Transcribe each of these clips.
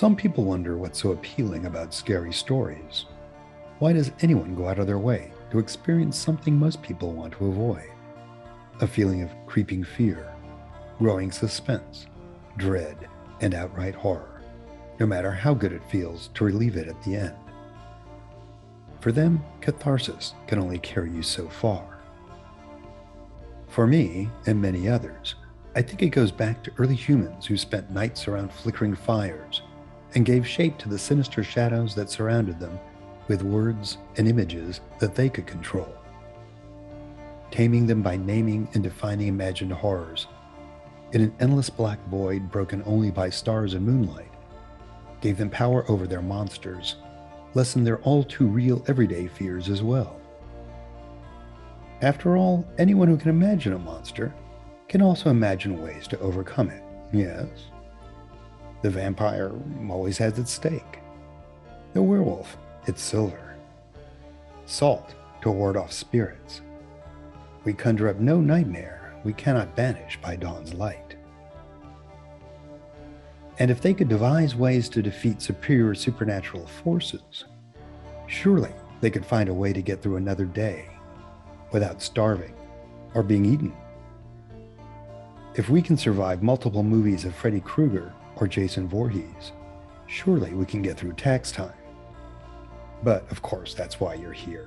Some people wonder what's so appealing about scary stories. Why does anyone go out of their way to experience something most people want to avoid? A feeling of creeping fear, growing suspense, dread, and outright horror, no matter how good it feels to relieve it at the end. For them, catharsis can only carry you so far. For me, and many others, I think it goes back to early humans who spent nights around flickering fires and gave shape to the sinister shadows that surrounded them with words and images that they could control, taming them by naming and defining imagined horrors in an endless black void broken only by stars and moonlight, gave them power over their monsters, lessened their all-too-real everyday fears as well. After all, anyone who can imagine a monster can also imagine ways to overcome it, yes. The vampire always has its stake. The werewolf, its silver. Salt to ward off spirits. We conjure up no nightmare we cannot banish by dawn's light. And if they could devise ways to defeat superior supernatural forces, surely they could find a way to get through another day without starving or being eaten. If we can survive multiple movies of Freddy Krueger or Jason Voorhees, surely we can get through tax time. But of course, that's why you're here,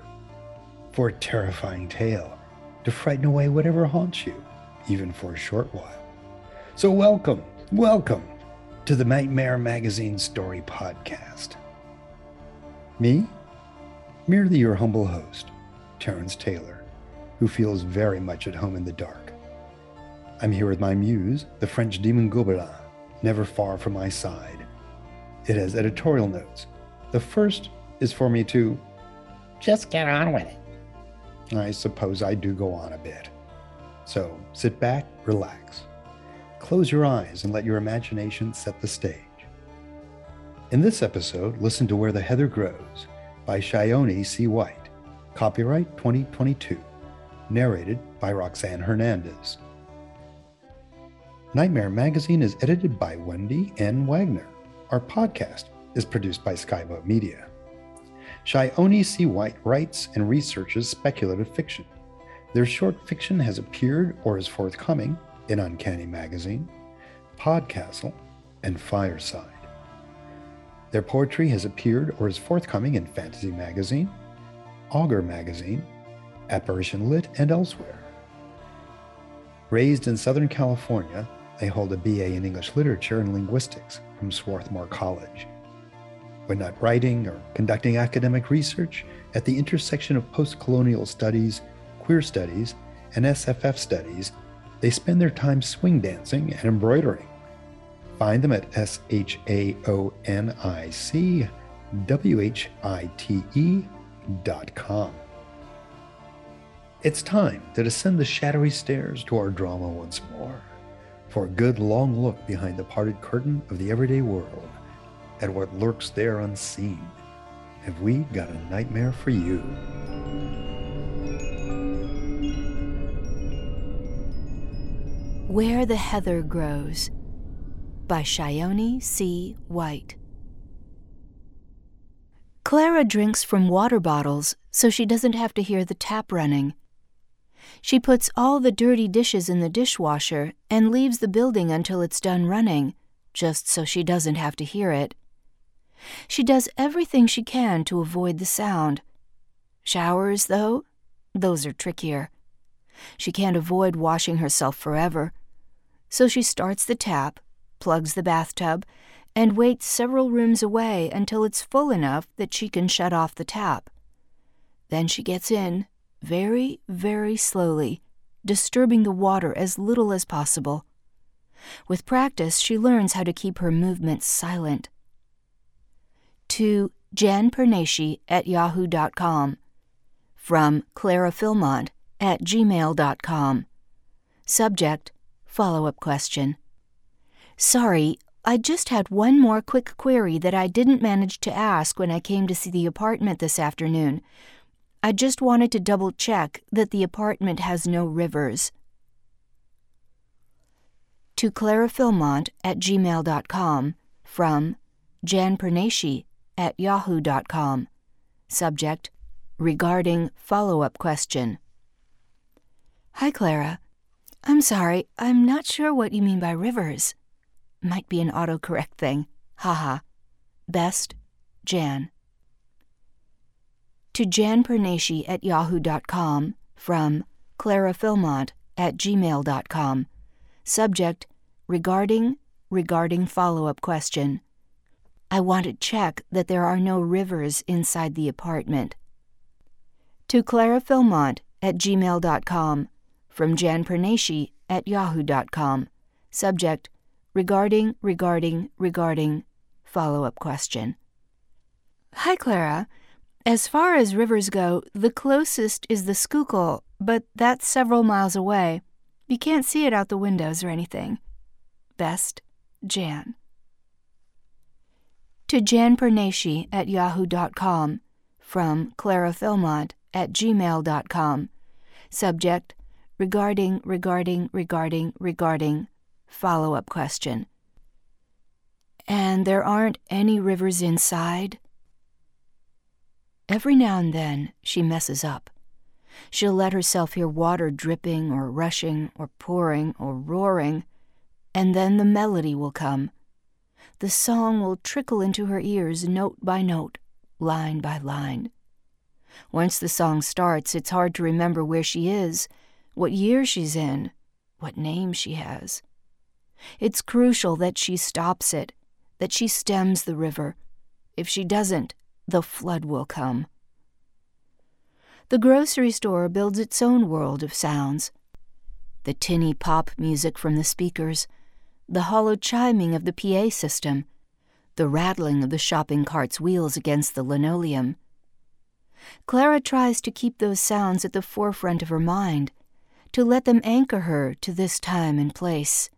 for a terrifying tale to frighten away whatever haunts you, even for a short while. So welcome to the Nightmare Magazine Story Podcast. Me? Merely your humble host, Terrence Taylor, who feels very much at home in the dark. I'm here with my muse, the French demon Gobelan, never far from my side. It has editorial notes. The first is for me to just get on with it. I suppose I do go on a bit. So sit back, relax. Close your eyes and let your imagination set the stage. In this episode, listen to Where the Heather Grows by Shione C. White, copyright 2022, narrated by Roxanne Hernandez. Nightmare Magazine is edited by Wendy N. Wagner. Our podcast is produced by Skyboat Media. Shione C. White writes and researches speculative fiction. Their short fiction has appeared or is forthcoming in Uncanny Magazine, Podcastle, and Fireside. Their poetry has appeared or is forthcoming in Fantasy Magazine, Augur Magazine, Apparition Lit, and elsewhere. Raised in Southern California, they hold a BA in English Literature and Linguistics from Swarthmore College. When not writing or conducting academic research, at the intersection of post-colonial studies, queer studies, and SFF studies, they spend their time swing dancing and embroidering. Find them at shaonicwhite.com. It's time to descend the shadowy stairs to our drama once more, for a good long look behind the parted curtain of the everyday world at what lurks there unseen. Have we got a nightmare for you? Where the Heather Grows by Shione C. White. Clara drinks from water bottles so she doesn't have to hear the tap running. She puts all the dirty dishes in the dishwasher and leaves the building until it's done running, just so she doesn't have to hear it. She does everything she can to avoid the sound. Showers, though, those are trickier. She can't avoid washing herself forever. So she starts the tap, plugs the bathtub, and waits several rooms away until it's full enough that she can shut off the tap. Then she gets in, very, very slowly, disturbing the water as little as possible. With practice, she learns how to keep her movements silent. To janpernashi@yahoo.com. From Clara Philmont @gmail.com. Subject, follow-up question. Sorry, I just had one more quick query that I didn't manage to ask when I came to see the apartment this afternoon. I just wanted to double-check that the apartment has no rivers. To claraphilmont@gmail.com from janpernashi@yahoo.com. Subject, regarding follow-up question. Hi, Clara. I'm sorry, I'm not sure what you mean by rivers. Might be an autocorrect thing. Haha. Best, Jan. To janpernashi@yahoo.com from clarafilmont@gmail.com. Subject, regarding follow-up question. I want to check that there are no rivers inside the apartment. To clarafilmont@gmail.com from janpernashi@yahoo.com. Subject, regarding follow-up question. Hi, Clara. As far as rivers go, the closest is the Schuylkill, but that's several miles away. You can't see it out the windows or anything. Best, Jan. To janpernashi@yahoo.com from clarafilmont@gmail.com. Subject, regarding follow-up question. And there aren't any rivers inside? Every now and then, she messes up. She'll let herself hear water dripping or rushing or pouring or roaring, and then the melody will come. The song will trickle into her ears note by note, line by line. Once the song starts, it's hard to remember where she is, what year she's in, what name she has. It's crucial that she stops it, that she stems the river. If she doesn't, the flood will come. The grocery store builds its own world of sounds. The tinny pop music from the speakers, the hollow chiming of the PA system, the rattling of the shopping cart's wheels against the linoleum. Clara tries to keep those sounds at the forefront of her mind, to let them anchor her to this time and place.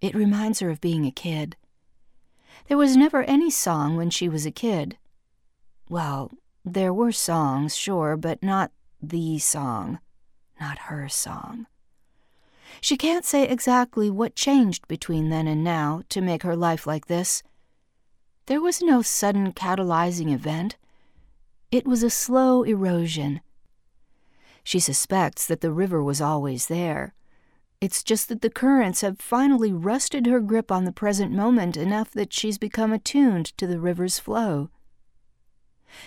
It reminds her of being a kid. There was never any song when she was a kid. Well, there were songs, sure, but not the song, not her song. She can't say exactly what changed between then and now to make her life like this. There was no sudden catalyzing event. It was a slow erosion. She suspects that the river was always there. It's just that the currents have finally rusted her grip on the present moment enough that she's become attuned to the river's flow.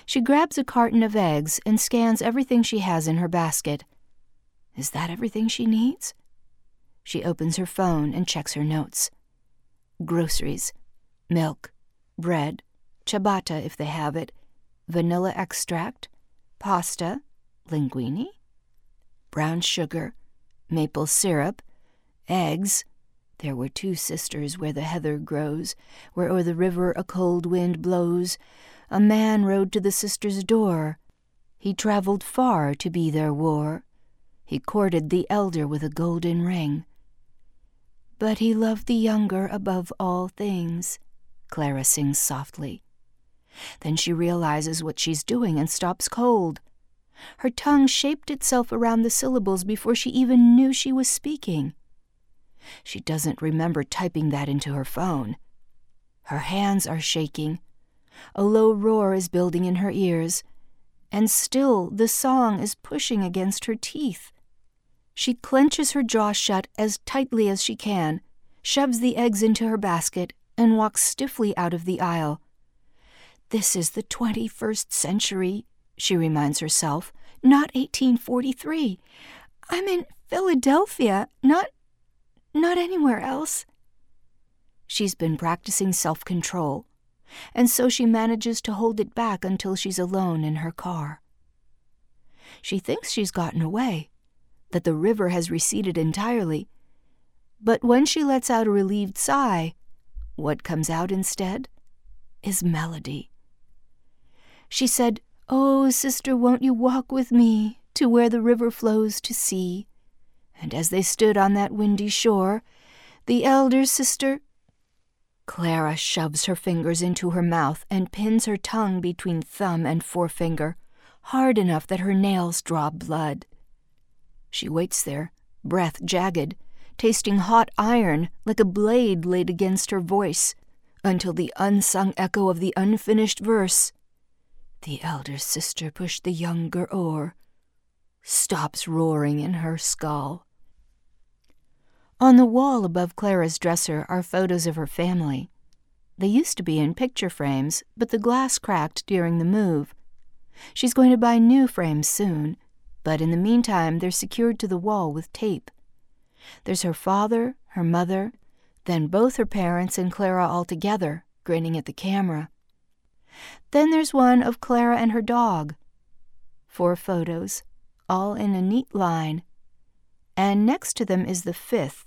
She grabs a carton of eggs and scans everything she has in her basket. Is that everything she needs? She opens her phone and checks her notes. Groceries, milk, bread, ciabatta if they have it, vanilla extract, pasta, linguine, brown sugar, maple syrup, eggs. There were two sisters where the heather grows, where o'er the river a cold wind blows. A man rode to the sisters' door. He travelled far to be their war. He courted the elder with a golden ring. But he loved the younger above all things, Clara sings softly. Then she realizes what she's doing and stops cold. Her tongue shaped itself around the syllables before she even knew she was speaking. She doesn't remember typing that into her phone. Her hands are shaking. A low roar is building in her ears, and still the song is pushing against her teeth. She clenches her jaw shut as tightly as she can, shoves the eggs into her basket, and walks stiffly out of the aisle. This is the 21st century, she reminds herself, not 1843. I'm in Philadelphia, not anywhere else. She's been practicing self-control, and so she manages to hold it back until she's alone in her car. She thinks she's gotten away, that the river has receded entirely, but when she lets out a relieved sigh, what comes out instead is melody. She said, "Oh, sister, won't you walk with me to where the river flows to sea?" And as they stood on that windy shore, the elder sister... Clara shoves her fingers into her mouth and pins her tongue between thumb and forefinger, hard enough that her nails draw blood. She waits there, breath jagged, tasting hot iron like a blade laid against her voice, until the unsung echo of the unfinished verse, the elder sister pushed the younger o'er, stops roaring in her skull. On the wall above Clara's dresser are photos of her family. They used to be in picture frames, but the glass cracked during the move. She's going to buy new frames soon, but in the meantime they're secured to the wall with tape. There's her father, her mother, then both her parents and Clara all together, grinning at the camera. Then there's one of Clara and her dog. 4 photos, all in a neat line. And next to them is the 5th,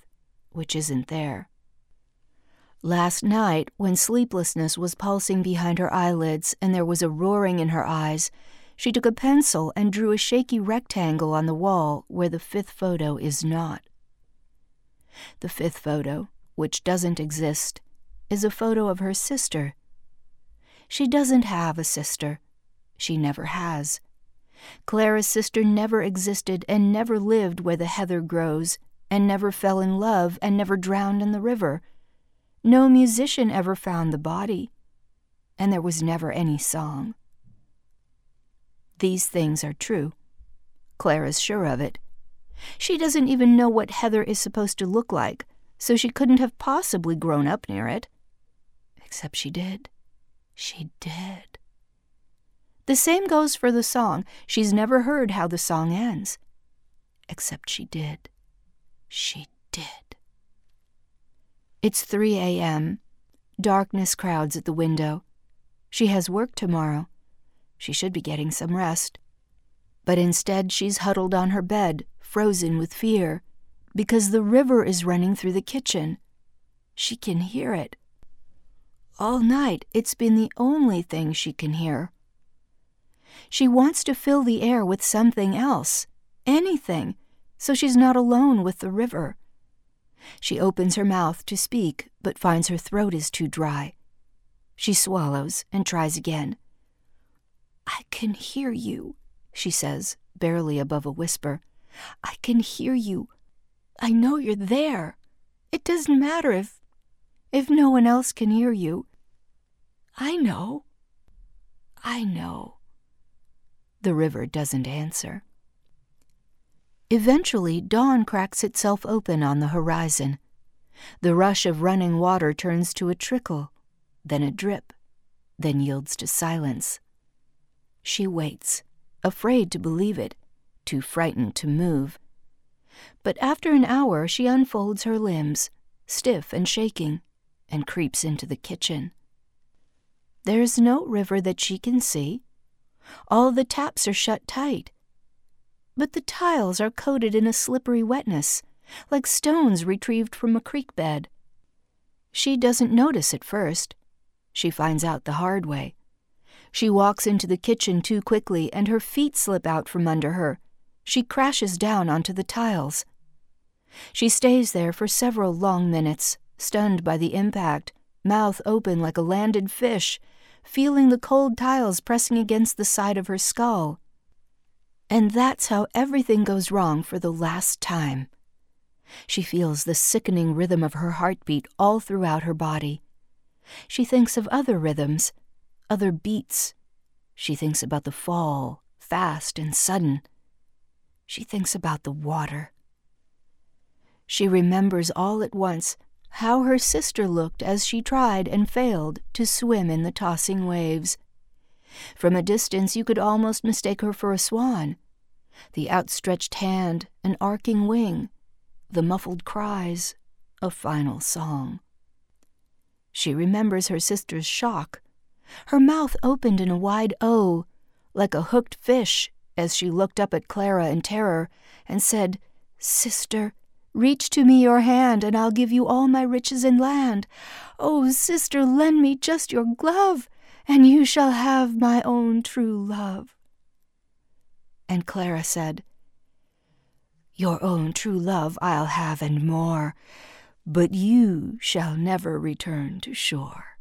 which isn't there. Last night, when sleeplessness was pulsing behind her eyelids and there was a roaring in her eyes, she took a pencil and drew a shaky rectangle on the wall where the 5th photo is not. The 5th photo, which doesn't exist, is a photo of her sister. She doesn't have a sister. She never has. Clara's sister never existed and never lived where the heather grows and never fell in love and never drowned in the river. No musician ever found the body, and there was never any song. These things are true. Clara's sure of it. She doesn't even know what heather is supposed to look like, so she couldn't have possibly grown up near it. Except she did. She did. The same goes for the song. She's never heard how the song ends. Except she did. She did. It's 3 a.m. Darkness crowds at the window. She has work tomorrow. She should be getting some rest. But instead she's huddled on her bed, frozen with fear, because the river is running through the kitchen. She can hear it. All night it's been the only thing she can hear. She wants to fill the air with something else, anything, so she's not alone with the river. She opens her mouth to speak, but finds her throat is too dry. She swallows and tries again. "I can hear you," she says, barely above a whisper. "I can hear you. I know you're there. It doesn't matter if no one else can hear you. I know. I know." The river doesn't answer. Eventually, dawn cracks itself open on the horizon. The rush of running water turns to a trickle, then a drip, then yields to silence. She waits, afraid to believe it, too frightened to move. But after an hour, she unfolds her limbs, stiff and shaking, and creeps into the kitchen. There's no river that she can see. All the taps are shut tight. But the tiles are coated in a slippery wetness, like stones retrieved from a creek bed. She doesn't notice at first. She finds out the hard way. She walks into the kitchen too quickly and her feet slip out from under her. She crashes down onto the tiles. She stays there for several long minutes, stunned by the impact, mouth open like a landed fish, feeling the cold tiles pressing against the side of her skull. And that's how everything goes wrong for the last time. She feels the sickening rhythm of her heartbeat all throughout her body. She thinks of other rhythms, other beats. She thinks about the fall, fast and sudden. She thinks about the water. She remembers all at once how her sister looked as she tried and failed to swim in the tossing waves. From a distance you could almost mistake her for a swan. The outstretched hand, an arcing wing, the muffled cries, a final song. She remembers her sister's shock, her mouth opened in a wide O, like a hooked fish, as she looked up at Clara in terror and said, "Sister, reach to me your hand, and I'll give you all my riches and land. Oh, sister, lend me just your glove, and you shall have my own true love." And Clara said, "Your own true love I'll have and more, but you shall never return to shore."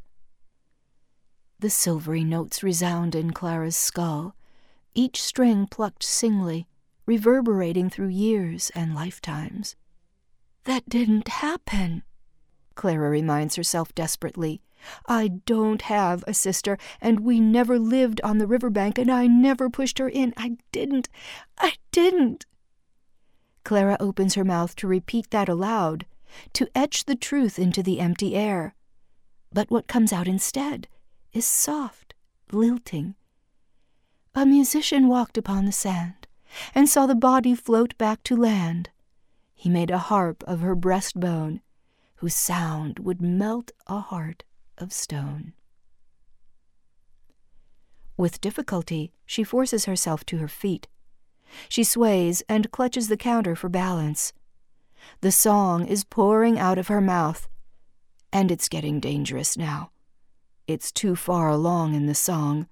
The silvery notes resound in Clara's skull, each string plucked singly, reverberating through years and lifetimes. "That didn't happen," Clara reminds herself desperately. I don't have a sister, and we never lived on the riverbank, and I never pushed her in. I didn't. Clara opens her mouth to repeat that aloud, to etch the truth into the empty air. But what comes out instead is soft, lilting. A musician walked upon the sand and saw the body float back to land. He made a harp of her breastbone, whose sound would melt a heart of stone. With difficulty, she forces herself to her feet. She sways and clutches the counter for balance. The song is pouring out of her mouth, and it's getting dangerous now. It's too far along in the song.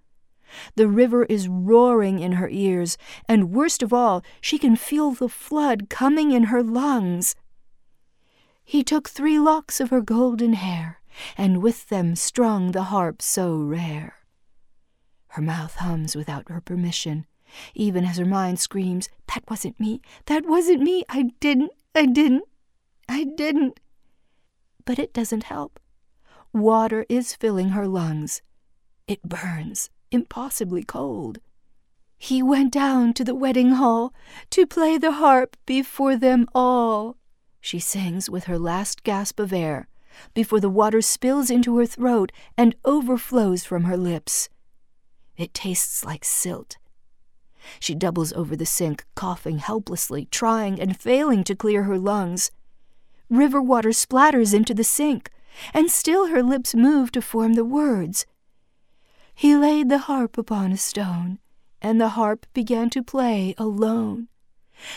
The river is roaring in her ears, and worst of all, she can feel the flood coming in her lungs. He took 3 locks of her golden hair, and with them strung the harp so rare. Her mouth hums without her permission, even as her mind screams, that wasn't me, I didn't. But it doesn't help. Water is filling her lungs. It burns, impossibly cold. He went down to the wedding hall to play the harp before them all, she sings with her last gasp of air, before the water spills into her throat and overflows from her lips. It tastes like silt. She doubles over the sink, coughing helplessly, trying and failing to clear her lungs. River water splatters into the sink, and still her lips move to form the words. He laid the harp upon a stone, and the harp began to play alone.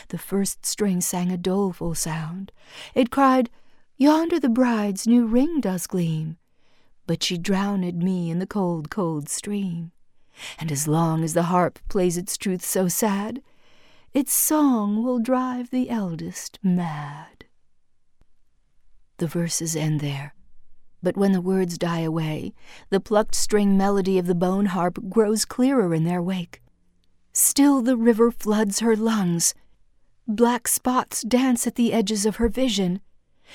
The first string sang a doleful sound. It cried, "Yonder the bride's new ring does gleam, but she drowned me in the cold, cold stream." And as long as the harp plays its truth so sad, its song will drive the eldest mad. The verses end there, but when the words die away, the plucked string melody of the bone harp grows clearer in their wake. Still the river floods her lungs. Black spots dance at the edges of her vision.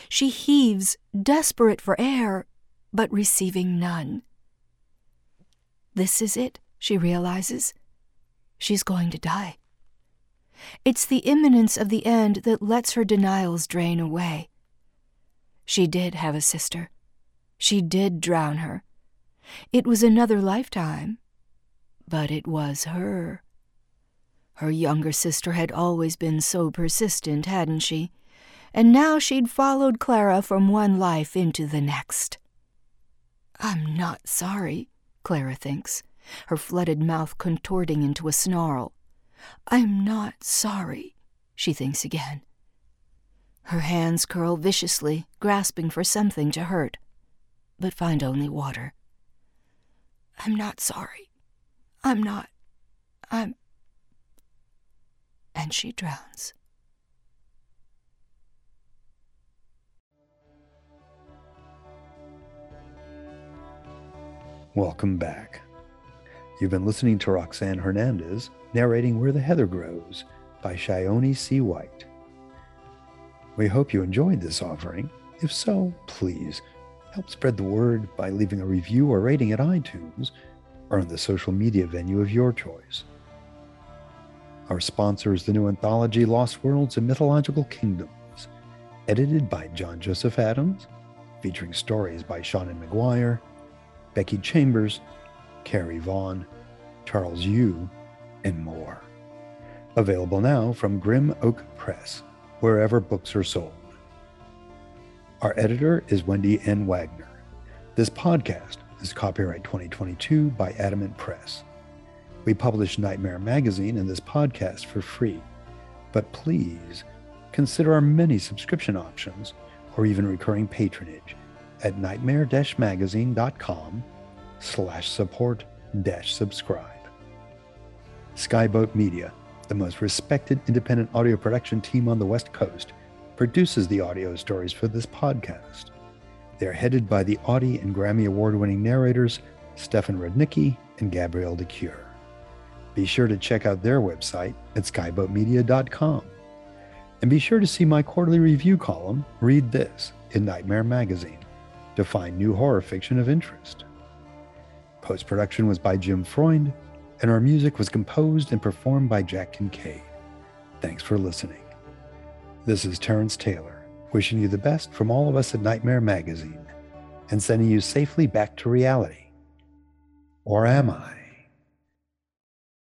She heaves, desperate for air, but receiving none. This is it, she realizes. She's going to die. It's the imminence of the end that lets her denials drain away. She did have a sister. She did drown her. It was another lifetime, but it was her. Her younger sister had always been so persistent, hadn't she? And now she'd followed Clara from one life into the next. I'm not sorry, Clara thinks, her flooded mouth contorting into a snarl. I'm not sorry, she thinks again. Her hands curl viciously, grasping for something to hurt, but find only water. I'm not sorry. I'm not. I'm... And she drowns. Welcome back. You've been listening to Roxanne Hernandez narrating Where the Heather Grows by Shione C. White. We hope you enjoyed this offering. If so, please help spread the word by leaving a review or rating at iTunes or on the social media venue of your choice. Our sponsor is the new anthology Lost Worlds and Mythological Kingdoms, edited by John Joseph Adams, featuring stories by Seanan McGuire, Becky Chambers, Carrie Vaughn, Charles Yu, and more. Available now from Grim Oak Press, wherever books are sold. Our editor is Wendy N. Wagner. This podcast is copyright 2022 by Adamant Press. We publish Nightmare Magazine and this podcast for free, but please consider our many subscription options or even recurring patronage at nightmare-magazine.com/support-subscribe. Skyboat Media, the most respected independent audio production team on the West Coast, produces the audio stories for this podcast. They're headed by the Audie and Grammy Award-winning narrators Stefan Rudnicki and Gabrielle DeCure. Be sure to check out their website at skyboatmedia.com. And be sure to see my quarterly review column, Read This, in Nightmare Magazine, to find new horror fiction of interest. Post-production was by Jim Freund, and our music was composed and performed by Jack Kincaid. Thanks for listening. This is Terrence Taylor, wishing you the best from all of us at Nightmare Magazine, and sending you safely back to reality. Or am I?